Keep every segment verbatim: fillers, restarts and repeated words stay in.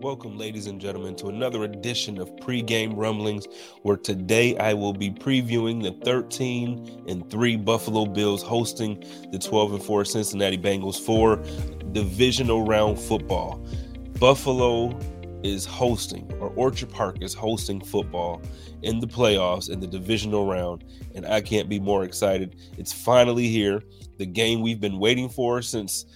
Welcome, ladies and gentlemen, to another edition of Pre-Game Rumblings, where today I will be previewing the thirteen and three Buffalo Bills hosting the twelve and four Cincinnati Bengals for divisional round football. Buffalo is hosting, or Orchard Park is hosting football in the playoffs in the divisional round, and I can't be more excited. It's finally here, the game we've been waiting for since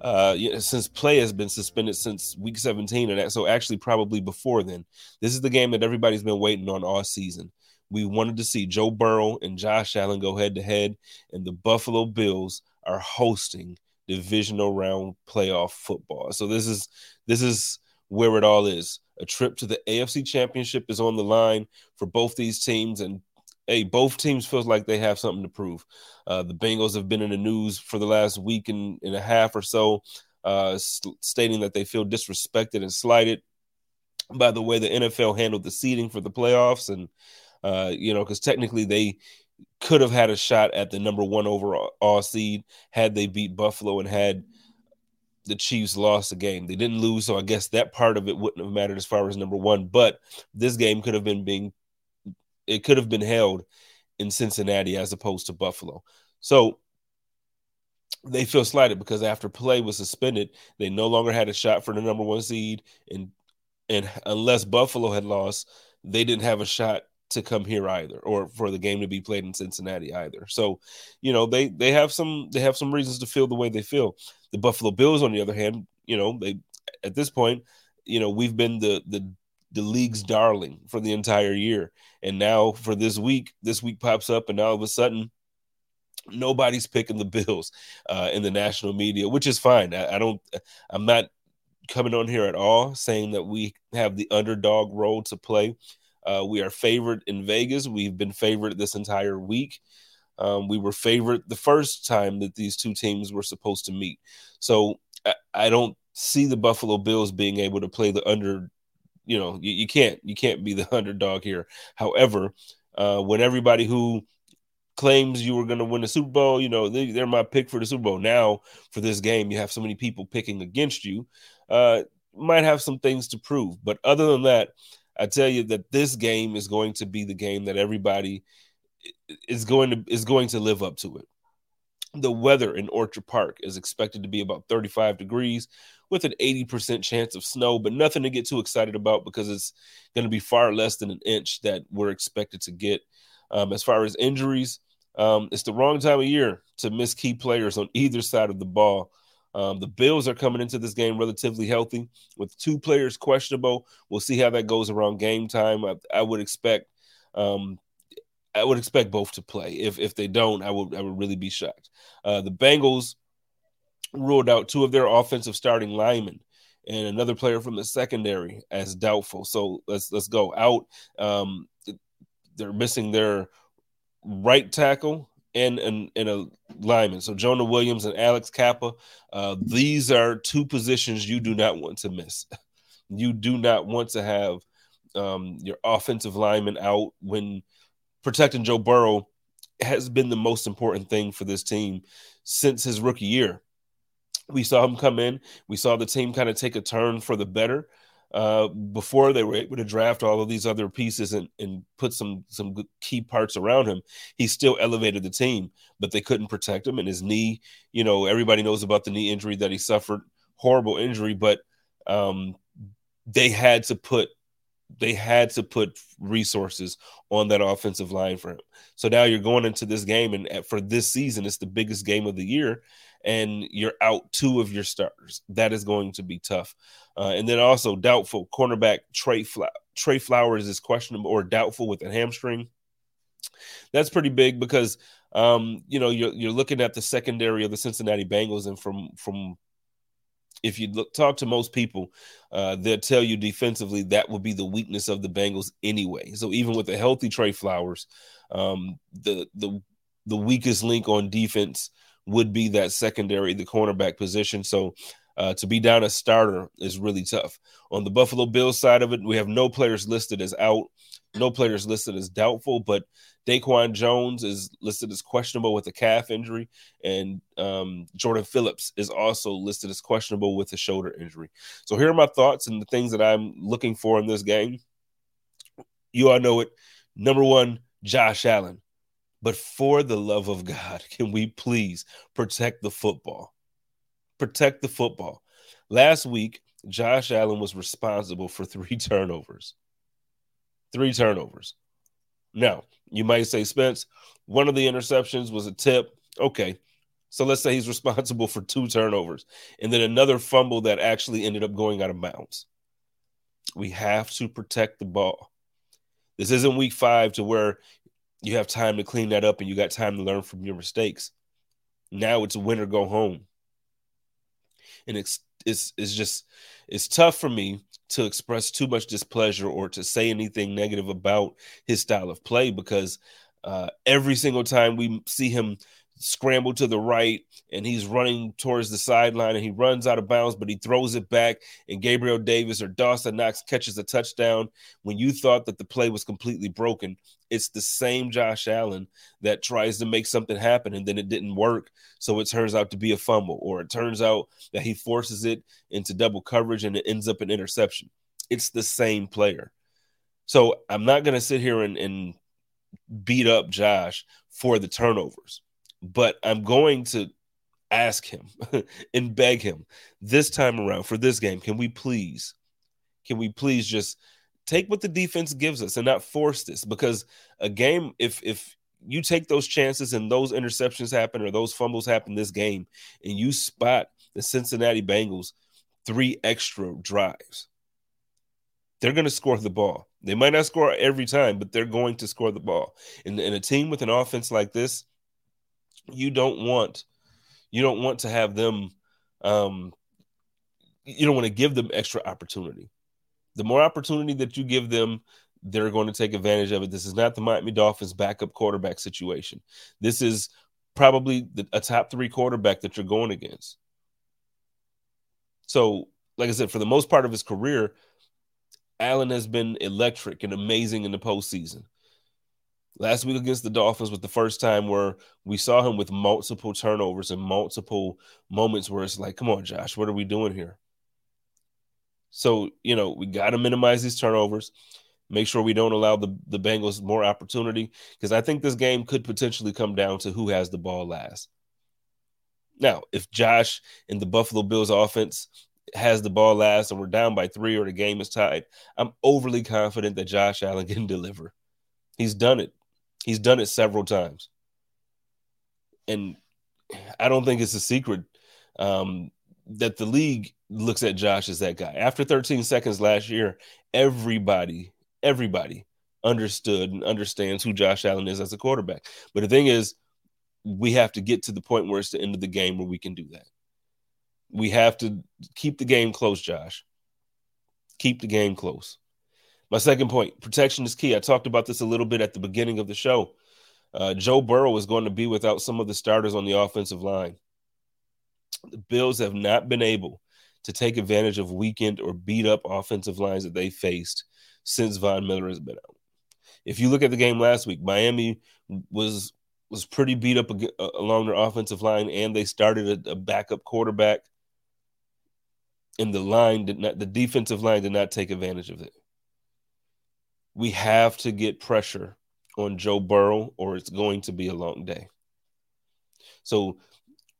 Uh, since play has been suspended since week seventeen, and that, so actually probably before then. This is the game that everybody's been waiting on all season. We wanted to see Joe Burrow and Josh Allen go head-to-head, and the Buffalo Bills are hosting divisional round playoff football. So this is this is where it all is. A trip to the A F C Championship is on the line for both these teams, and hey, both teams feels like they have something to prove. Uh, the Bengals have been in the news for the last week and, and a half or so, uh, st- stating that they feel disrespected and slighted by the way the N F L handled the seeding for the playoffs. And, uh, you know, because technically they could have had a shot at the number one overall seed had they beat Buffalo and had the Chiefs lost the game. They didn't lose, so I guess that part of it wouldn't have mattered as far as number one. But this game could have been being It could have been held in Cincinnati as opposed to Buffalo. So they feel slighted because after play was suspended, they no longer had a shot for the number one seed. And and unless Buffalo had lost, they didn't have a shot to come here either, or for the game to be played in Cincinnati either. So, you know, they they have some they have some reasons to feel the way they feel. The Buffalo Bills, on the other hand, you know, they at this point, you know, we've been the the the league's darling for the entire year. And now for this week, this week pops up and all of a sudden nobody's picking the Bills uh, in the national media, which is fine. I, I don't, I'm not coming on here at all saying that we have the underdog role to play. Uh, we are favored in Vegas. We've been favored this entire week. Um, we were favored the first time that these two teams were supposed to meet. So I, I don't see the Buffalo Bills being able to play the under. You know, you, you can't you can't be the underdog here. However, uh, when everybody who claims you were going to win the Super Bowl, you know, they, they're my pick for the Super Bowl. Now, for this game, you have so many people picking against you. Uh, might have some things to prove. But other than that, I tell you that this game is going to be the game that everybody is going to is going to live up to it. The weather in Orchard Park is expected to be about thirty-five degrees with an eighty percent chance of snow, but nothing to get too excited about because it's going to be far less than an inch that we're expected to get. Um, as far as injuries, um, it's the wrong time of year to miss key players on either side of the ball. Um, the Bills are coming into this game relatively healthy with two players questionable. We'll see how that goes around game time. I, I would expect um, – I would expect both to play. If if they don't, I would I would really be shocked. Uh, the Bengals ruled out two of their offensive starting linemen and another player from the secondary as doubtful. So let's let's go out. Um, they're missing their right tackle and and, and a lineman. So Jonah Williams and Alex Cappa. Uh, these are two positions you do not want to miss. You do not want to have um, your offensive lineman out when protecting Joe Burrow has been the most important thing for this team since his rookie year. We saw him come in. We saw the team kind of take a turn for the better uh, before they were able to draft all of these other pieces and, and put some, some good key parts around him. He still elevated the team, but they couldn't protect him. And his knee, you know, everybody knows about the knee injury that he suffered, horrible injury, but um, they had to put They had to put resources on that offensive line for him. So now you're going into this game, and for this season, it's the biggest game of the year, and you're out two of your starters. That is going to be tough. Uh, and then also doubtful cornerback Trey Fla- Trey Flowers is questionable or doubtful with a hamstring. That's pretty big because um, you know you're you're looking at the secondary of the Cincinnati Bengals, and from from. If you look, talk to most people, uh, they'll tell you defensively that would be the weakness of the Bengals anyway. So even with a healthy Trey Flowers, um, the the the weakest link on defense would be that secondary, the cornerback position. So uh, to be down a starter is really tough. On the Buffalo Bills side of it, we have no players listed as out. No players listed as doubtful, but DaQuan Jones is listed as questionable with a calf injury, and um, Jordan Phillips is also listed as questionable with a shoulder injury. So here are my thoughts and the things that I'm looking for in this game. You all know it. Number one, Josh Allen. But for the love of God, can we please protect the football? Protect the football. Last week, Josh Allen was responsible for three turnovers. Three turnovers. Now, you might say, Spence, one of the interceptions was a tip. Okay, so let's say he's responsible for two turnovers and then another fumble that actually ended up going out of bounds. We have to protect the ball. This isn't week five to where you have time to clean that up and you got time to learn from your mistakes. Now it's win or go home. And it's it's it's just it's tough for me to express too much displeasure or to say anything negative about his style of play, because uh, every single time we see him scramble to the right and he's running towards the sideline and he runs out of bounds, but he throws it back and Gabriel Davis or Dawson Knox catches a touchdown when you thought that the play was completely broken. It's the same Josh Allen that tries to make something happen and then it didn't work, so it turns out to be a fumble, or it turns out that he forces it into double coverage and it ends up an interception. It's the same player. So I'm not going to sit here and, and beat up Josh for the turnovers. But I'm going to ask him and beg him this time around for this game. Can we please, can we please just take what the defense gives us and not force this? Because a game, if if you take those chances and those interceptions happen or those fumbles happen this game, and you spot the Cincinnati Bengals three extra drives, they're going to score the ball. They might not score every time, but they're going to score the ball. And, and a team with an offense like this, You don't want, you don't want to have them, um, you don't want to give them extra opportunity. The more opportunity that you give them, they're going to take advantage of it. This is not the Miami Dolphins backup quarterback situation. This is probably the, a top three quarterback that you're going against. So, like I said, for the most part of his career, Allen has been electric and amazing in the postseason. Last week against the Dolphins was the first time where we saw him with multiple turnovers and multiple moments where it's like, come on, Josh, what are we doing here? So, you know, we got to minimize these turnovers, make sure we don't allow the, the Bengals more opportunity, because I think this game could potentially come down to who has the ball last. Now, if Josh and the Buffalo Bills offense has the ball last and we're down by three or the game is tied, I'm overly confident that Josh Allen can deliver. He's done it. He's done it several times. And I don't think it's a secret um, that the league looks at Josh as that guy. After thirteen seconds last year, everybody, everybody understood and understands who Josh Allen is as a quarterback. But the thing is, we have to get to the point where it's the end of the game where we can do that. We have to keep the game close, Josh. Keep the game close. My second point, protection is key. I talked about this a little bit at the beginning of the show. Uh, Joe Burrow is going to be without some of the starters on the offensive line. The Bills have not been able to take advantage of weakened or beat-up offensive lines that they faced since Von Miller has been out. If you look at the game last week, Miami was was pretty beat up ag- along their offensive line, and they started a, a backup quarterback, and the line did not, the defensive line did not take advantage of it. We have to get pressure on Joe Burrow or it's going to be a long day. So,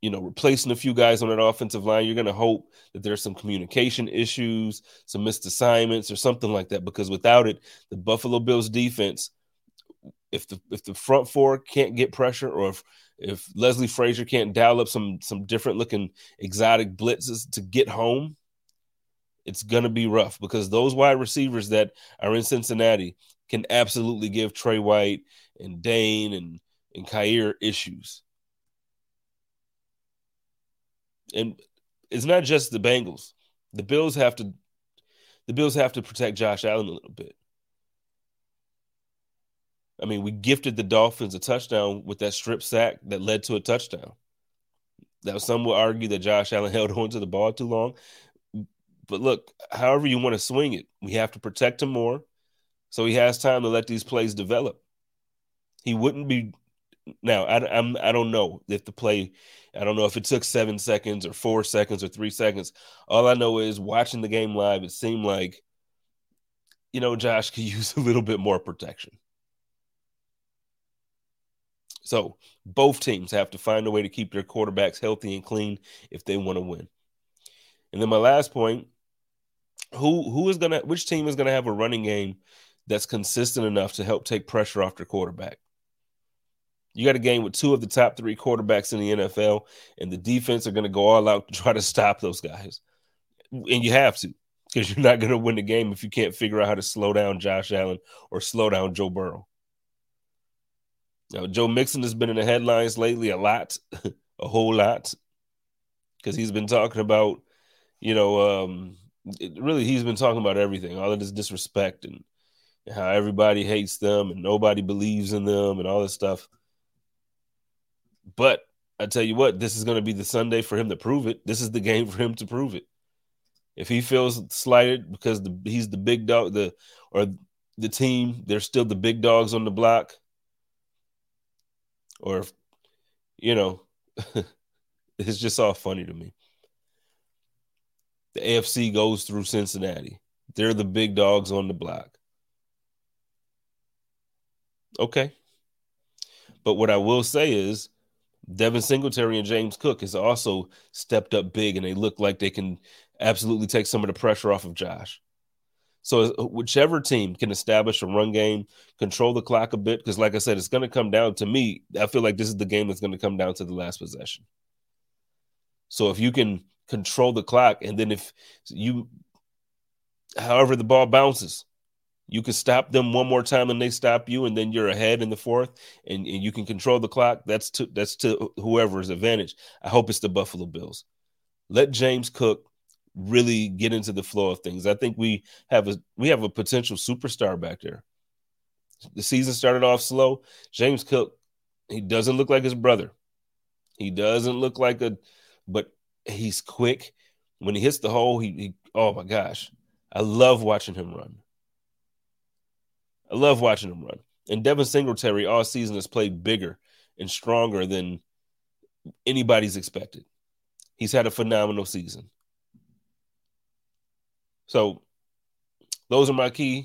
you know, replacing a few guys on that offensive line, you're going to hope that there's some communication issues, some missed assignments or something like that, because without it, the Buffalo Bills defense, if the if the front four can't get pressure, or if, if Leslie Frazier can't dial up some, some different looking exotic blitzes to get home, it's going to be rough, because those wide receivers that are in Cincinnati can absolutely give Trey White and Dane and, and Kyer issues. And it's not just the Bengals. The Bills have to the Bills have to protect Josh Allen a little bit. I mean, we gifted the Dolphins a touchdown with that strip sack that led to a touchdown. Now, some will argue that Josh Allen held on to the ball too long. But look, however you want to swing it, we have to protect him more. So he has time to let these plays develop. He wouldn't be – now, I, I'm, I don't know if the play – I don't know if it took seven seconds or four seconds or three seconds. All I know is watching the game live, it seemed like, you know, Josh could use a little bit more protection. So both teams have to find a way to keep their quarterbacks healthy and clean if they want to win. And then my last point, who who is going to which team is going to have a running game that's consistent enough to help take pressure off their quarterback? You got a game with two of the top three quarterbacks in the N F L, and the defense are going to go all out to try to stop those guys. And you have to, because you're not going to win the game if you can't figure out how to slow down Josh Allen or slow down Joe Burrow. Now, Joe Mixon has been in the headlines lately a lot, a whole lot, because he's been talking about, you know, um, it, really he's been talking about everything, all of this disrespect and, and how everybody hates them and nobody believes in them and all this stuff. But I tell you what, this is going to be the Sunday for him to prove it. This is the game for him to prove it. If he feels slighted because the, he's the big dog, the or the team, they're still the big dogs on the block. Or, you know, it's just all funny to me. The A F C goes through Cincinnati. They're the big dogs on the block. Okay. But what I will say is Devin Singletary and James Cook has also stepped up big, and they look like they can absolutely take some of the pressure off of Josh. So whichever team can establish a run game, control the clock a bit, because like I said, it's going to come down to me. I feel like this is the game that's going to come down to the last possession. So if you can control the clock, and then if you, however the ball bounces, you can stop them one more time and they stop you, and then you're ahead in the fourth, and, and you can control the clock. That's to, that's to whoever's advantage. I hope it's the Buffalo Bills. Let James Cook really get into the flow of things. I think we have a we have a potential superstar back there. The season started off slow. James Cook, he doesn't look like his brother. He doesn't look like a, but he's quick. When he hits the hole, he, he oh my gosh. I love watching him run. I love watching him run. And Devin Singletary all season has played bigger and stronger than anybody's expected. He's had a phenomenal season. So those are my keys,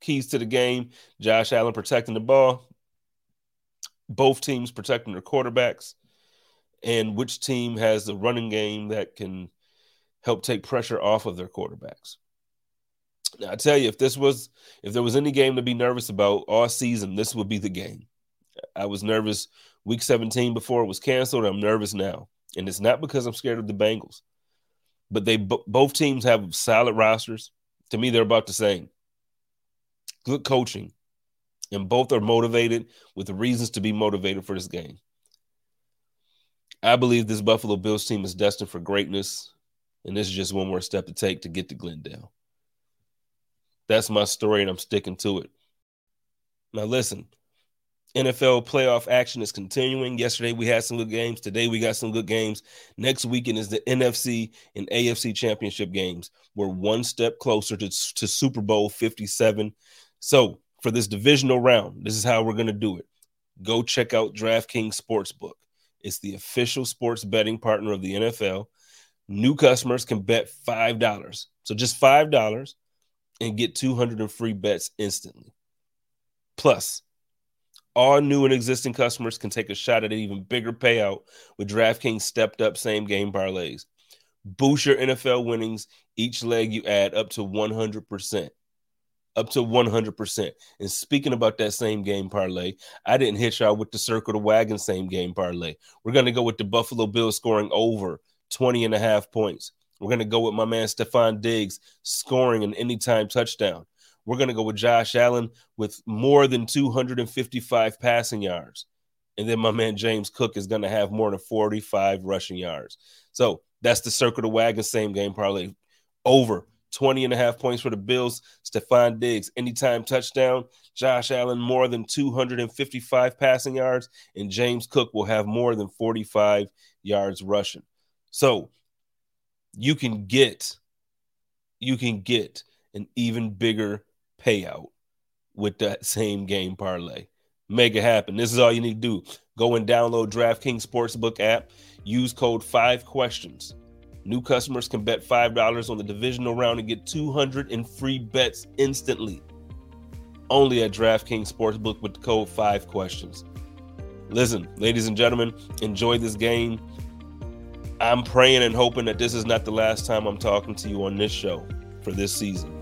keys to the game. Josh Allen protecting the ball, both teams protecting their quarterbacks, and which team has the running game that can help take pressure off of their quarterbacks. Now, I tell you, if this was, if there was any game to be nervous about all season, this would be the game. I was nervous week seventeen before it was canceled. I'm nervous now. And it's not because I'm scared of the Bengals. But they b- both teams have solid rosters. To me, they're about the same. Good coaching. And both are motivated with the reasons to be motivated for this game. I believe this Buffalo Bills team is destined for greatness. And this is just one more step to take to get to Glendale. That's my story, and I'm sticking to it. Now, listen. N F L playoff action is continuing. Yesterday we had some good games. Today we got some good games. Next weekend is the N F C and A F C championship games. We're one step closer to, to Super Bowl fifty-seven. So for this divisional round, this is how we're going to do it. Go check out DraftKings Sportsbook. It's the official sports betting partner of the N F L. New customers can bet five dollars. So just five dollars and get two hundred in free bets instantly. Plus, all new and existing customers can take a shot at an even bigger payout with DraftKings stepped-up same-game parlays. Boost your N F L winnings. Each leg you add up to one hundred percent. Up to one hundred percent. And speaking about that same-game parlay, I didn't hit y'all with the circle the wagon same-game parlay. We're going to go with the Buffalo Bills scoring over twenty and a half points. We're going to go with my man Stefon Diggs scoring an anytime touchdown. We're going to go with Josh Allen with more than two hundred fifty-five passing yards. And then my man James Cook is going to have more than forty-five rushing yards. So that's the circle to wagon same game parlay. Over twenty and a half points for the Bills. Stefon Diggs, anytime touchdown. Josh Allen, more than two hundred fifty-five passing yards. And James Cook will have more than forty-five yards rushing. So you can get, you can get an even bigger payout with that same game parlay. Make it happen. This is all you need to do. Go and download DraftKings Sportsbook app. Use code five questions. New customers can bet five dollars on the divisional round and get two hundred dollars in free bets instantly. Only at DraftKings Sportsbook with the code five questions. Listen, ladies and gentlemen, enjoy this game. I'm praying and hoping that this is not the last time I'm talking to you on this show for this season.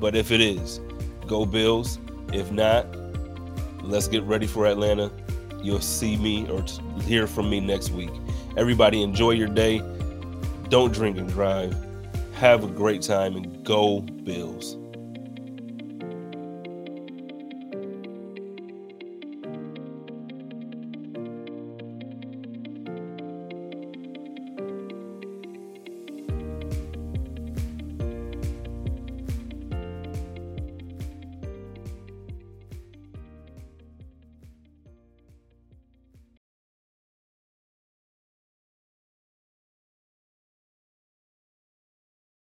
But if it is, go Bills. If not, let's get ready for Atlanta. You'll see me or hear from me next week. Everybody, enjoy your day. Don't drink and drive. Have a great time and go Bills.